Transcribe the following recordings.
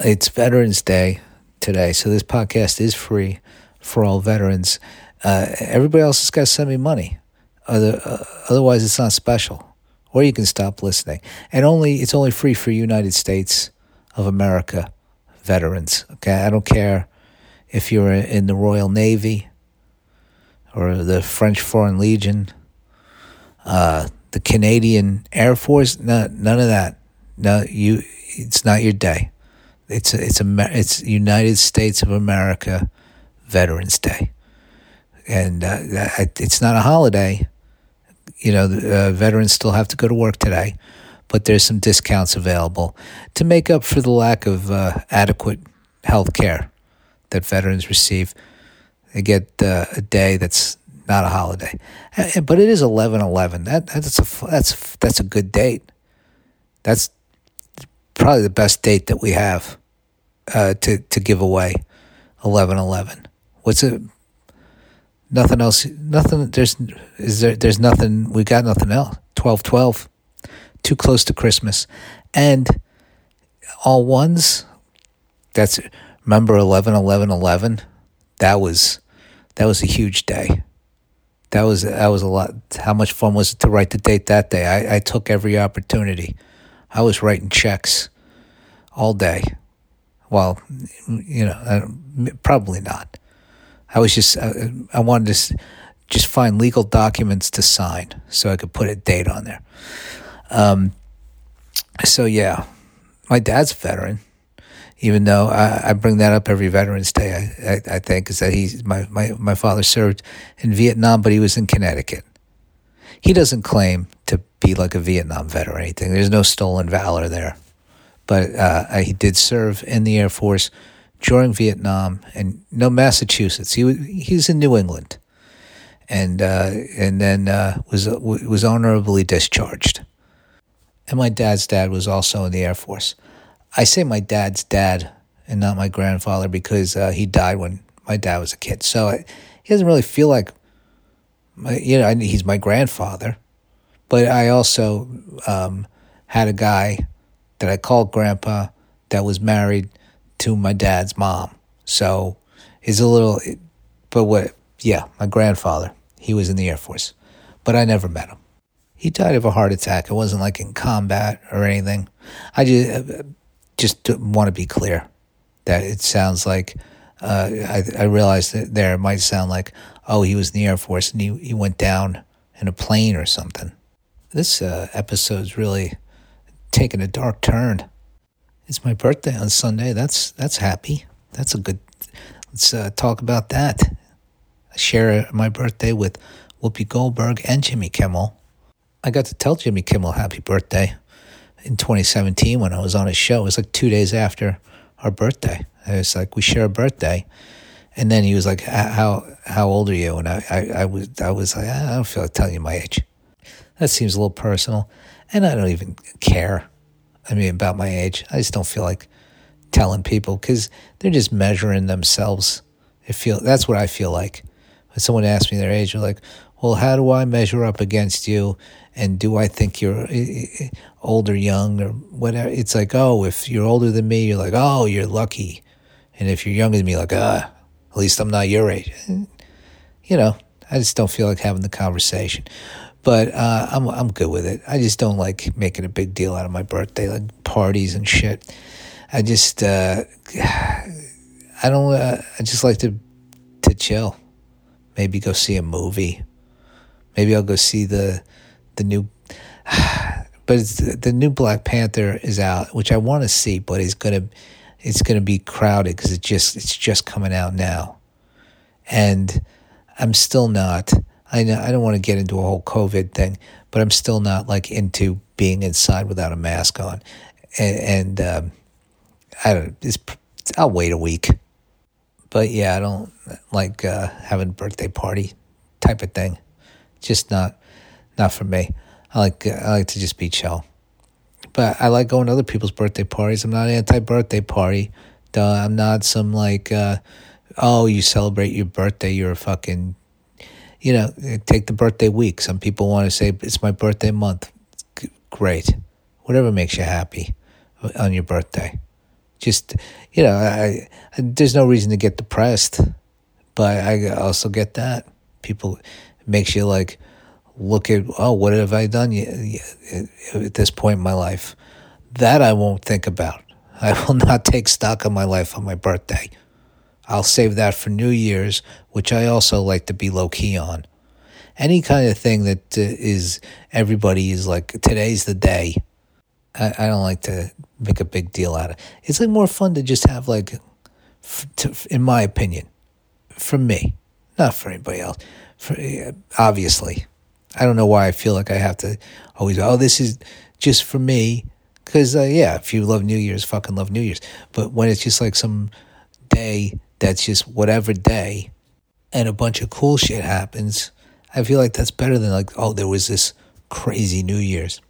It's Veterans Day today, so this podcast is free for all veterans. Everybody else has got to send me money. Otherwise, it's not special. Or you can stop listening. And it's only free for United States of America veterans. Okay, I don't care if you're in the Royal Navy or the French Foreign Legion, the Canadian Air Force. No, none of that. No, it's not your day. It's United States of America Veterans Day. And it's not a holiday. You know, veterans still have to go to work today, but there's some discounts available to make up for the lack of adequate health care that veterans receive. They get a day that's not a holiday, but it is 11/11. That's a good date. That's probably the best date that we have to give away. 11/11. What's it? Nothing else. Nothing. There's nothing. We got nothing else. 12/12. Too close to Christmas, and all ones. That's, remember 11/11/11. That was a huge day. That was a lot. How much fun was it to write the date that day? I took every opportunity. I was writing checks all day. Well, you know, probably not. I was just, I wanted to just find legal documents to sign so I could put a date on there. So yeah, my dad's a veteran, even though I bring that up every Veterans Day, I think, is that my father served in Vietnam, but he was in Connecticut. He doesn't claim to be like a Vietnam veteran or anything. There's no stolen valor there. But he did serve in the Air Force during Vietnam, and no, Massachusetts. He's in New England, and then was honorably discharged. And my dad's dad was also in the Air Force. I say my dad's dad and not my grandfather because he died when my dad was a kid. So he doesn't really feel like, he's my grandfather. But I also had a guy that I called Grandpa that was married to my dad's mom. So it's a little, my grandfather, he was in the Air Force, but I never met him. He died of a heart attack. It wasn't like in combat or anything. I just want to be clear that it sounds like, I realized that there it might sound like, oh, he was in the Air Force and he went down in a plane or something. This episode's really taking a dark turn. It's my birthday on Sunday. That's happy. That's a good. Let's talk about that. I share my birthday with Whoopi Goldberg and Jimmy Kimmel. I got to tell Jimmy Kimmel happy birthday in 2017 when I was on his show. It was like 2 days after our birthday. It was like we share a birthday, and then he was like, "How old are you?" And I was like, "I don't feel like telling you my age." That seems a little personal, and I don't even care, about my age. I just don't feel like telling people because they're just measuring themselves. That's what I feel like. When someone asks me their age, they're like, well, how do I measure up against you, and do I think you're old or young or whatever? It's like, oh, if you're older than me, you're like, oh, you're lucky. And if you're younger than me, like, at least I'm not your age. You know, I just don't feel like having the conversation. But I'm good with it. I just don't like making a big deal out of my birthday, like parties and shit. I just I just like to chill. Maybe go see a movie. Maybe I'll go see the new. But it's the new Black Panther is out, which I want to see, but it's gonna be crowded because it's just coming out now, and I'm still not. I know I don't want to get into a whole COVID thing, but I'm still not like into being inside without a mask on, and I don't. I'll wait a week, but yeah, I don't like having a birthday party type of thing. Just not for me. I like to just be chill, but I like going to other people's birthday parties. I'm not anti-birthday party. I'm not some like, oh, you celebrate your birthday, you're a fucking. You know, take the birthday week. Some people want to say, it's my birthday month. Great. Whatever makes you happy on your birthday. Just, you know, I there's no reason to get depressed, but I also get that. People, it makes you like, look at, oh, what have I done at this point in my life? That I won't think about. I will not take stock of my life on my birthday. I'll save that for New Year's, which I also like to be low-key on. Any kind of thing that is, everybody is like, today's the day. I don't like to make a big deal out of it. It's like more fun to just have like, in my opinion, for me, not for anybody else, for, obviously. I don't know why I feel like I have to always, oh, this is just for me. Because, yeah, if you love New Year's, fucking love New Year's. But when it's just like some day that's just whatever day and a bunch of cool shit happens, I feel like that's better than like, oh, there was this crazy New Year's,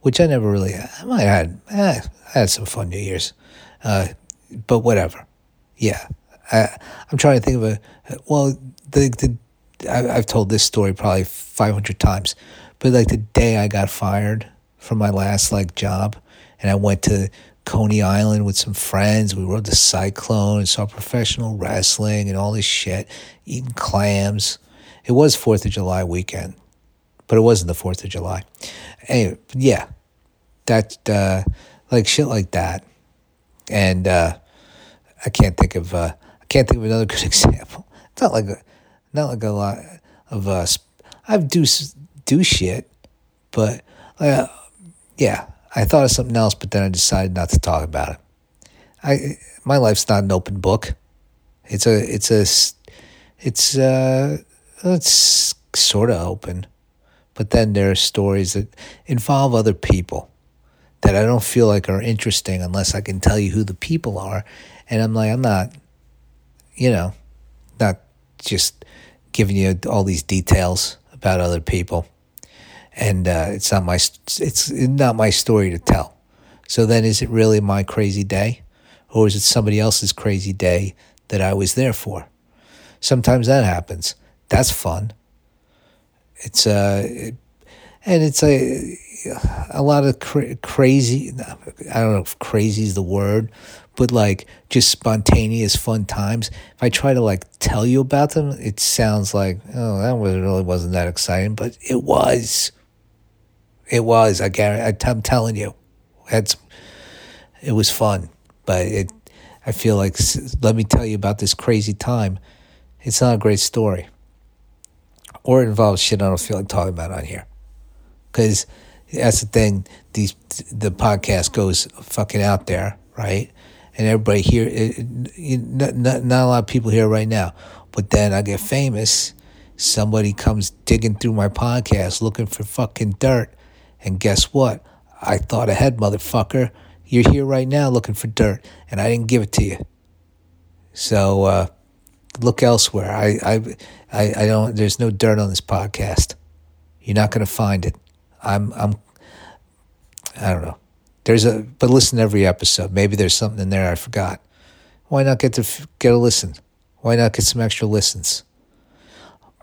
which I never really had. I had some fun New Year's, but whatever. Yeah, I'm trying to think of I've told this story probably 500 times, but like the day I got fired from my last like job, and I went to Coney Island with some friends. We rode the Cyclone and saw professional wrestling and all this shit, eating clams. It was 4th of July weekend, but it wasn't the 4th of July. Anyway, yeah, that like shit like that, and I can't think of another good example. It's not like a lot of us. I do shit, but yeah, I thought of something else, but then I decided not to talk about it. My life's not an open book. It's sort of open, but then there are stories that involve other people that I don't feel like are interesting unless I can tell you who the people are, and I'm like, I'm not, not just giving you all these details about other people. And it's not my story to tell. So then, is it really my crazy day, or is it somebody else's crazy day that I was there for? Sometimes that happens. That's fun. It's and it's a lot of crazy. I don't know if crazy is the word, but like just spontaneous fun times. If I try to like tell you about them, it sounds like, oh, that really wasn't that exciting, but it was. It was, I guarantee, I'm telling you, it was fun, but I feel like, let me tell you about this crazy time. It's not a great story, or it involves shit I don't feel like talking about on here, because that's the thing, the podcast goes fucking out there, right? And everybody here, not a lot of people here right now, but then I get famous, somebody comes digging through my podcast looking for fucking dirt. And guess what? I thought ahead, motherfucker. You're here right now looking for dirt, and I didn't give it to you. So look elsewhere. I don't. There's no dirt on this podcast. You're not going to find it. I don't know. But listen to every episode. Maybe there's something in there I forgot. Why not get a listen? Why not get some extra listens?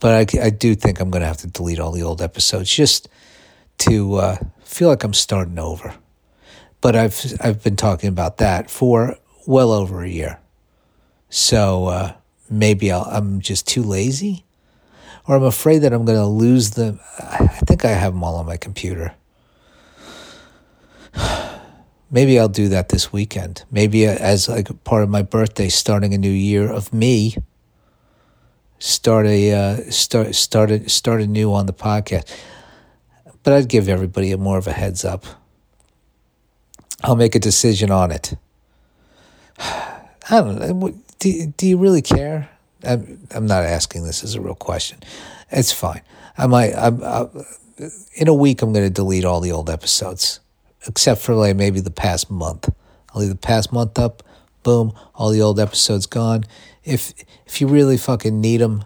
But I do think I'm going to have to delete all the old episodes. Just to feel like I'm starting over. But I've been talking about that for well over a year. So maybe I'm just too lazy, or I'm afraid that I'm going to lose them. I think I have them all on my computer. Maybe I'll do that this weekend. Maybe as like part of my birthday, starting a new year of me, start anew on the podcast. But I'd give everybody more of a heads up. I'll make a decision on it. I don't know. Do you really care? I'm not asking this as a real question. It's fine. In a week, I'm going to delete all the old episodes, except for like maybe the past month. I'll leave the past month up. Boom, all the old episodes gone. If you really fucking need them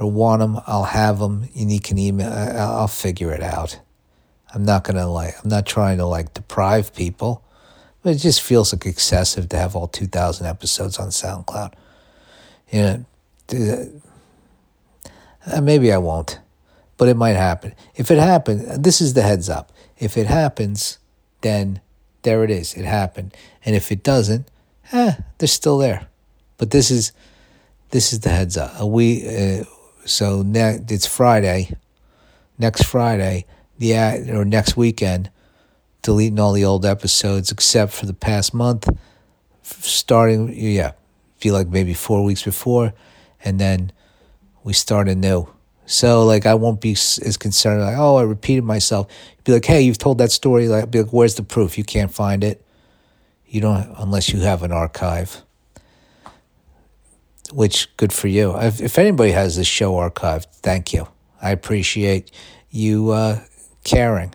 or want them, I'll have them. And you can email. I'll figure it out. I'm not trying to like deprive people, but it just feels like excessive to have all 2,000 episodes on SoundCloud. You know, maybe I won't, but it might happen. If it happens, this is the heads up. If it happens, then there it is. It happened. And if it doesn't, they're still there. But this is the heads up. So it's Friday. Next Friday, or next weekend, deleting all the old episodes except for the past month, starting, feel like maybe 4 weeks before, and then we start anew. So, I won't be as concerned, I repeated myself. You'd be like, hey, you've told that story. I'd be like, where's the proof? You can't find it. You don't, unless you have an archive, which, good for you. If anybody has this show archived, thank you. I appreciate you caring.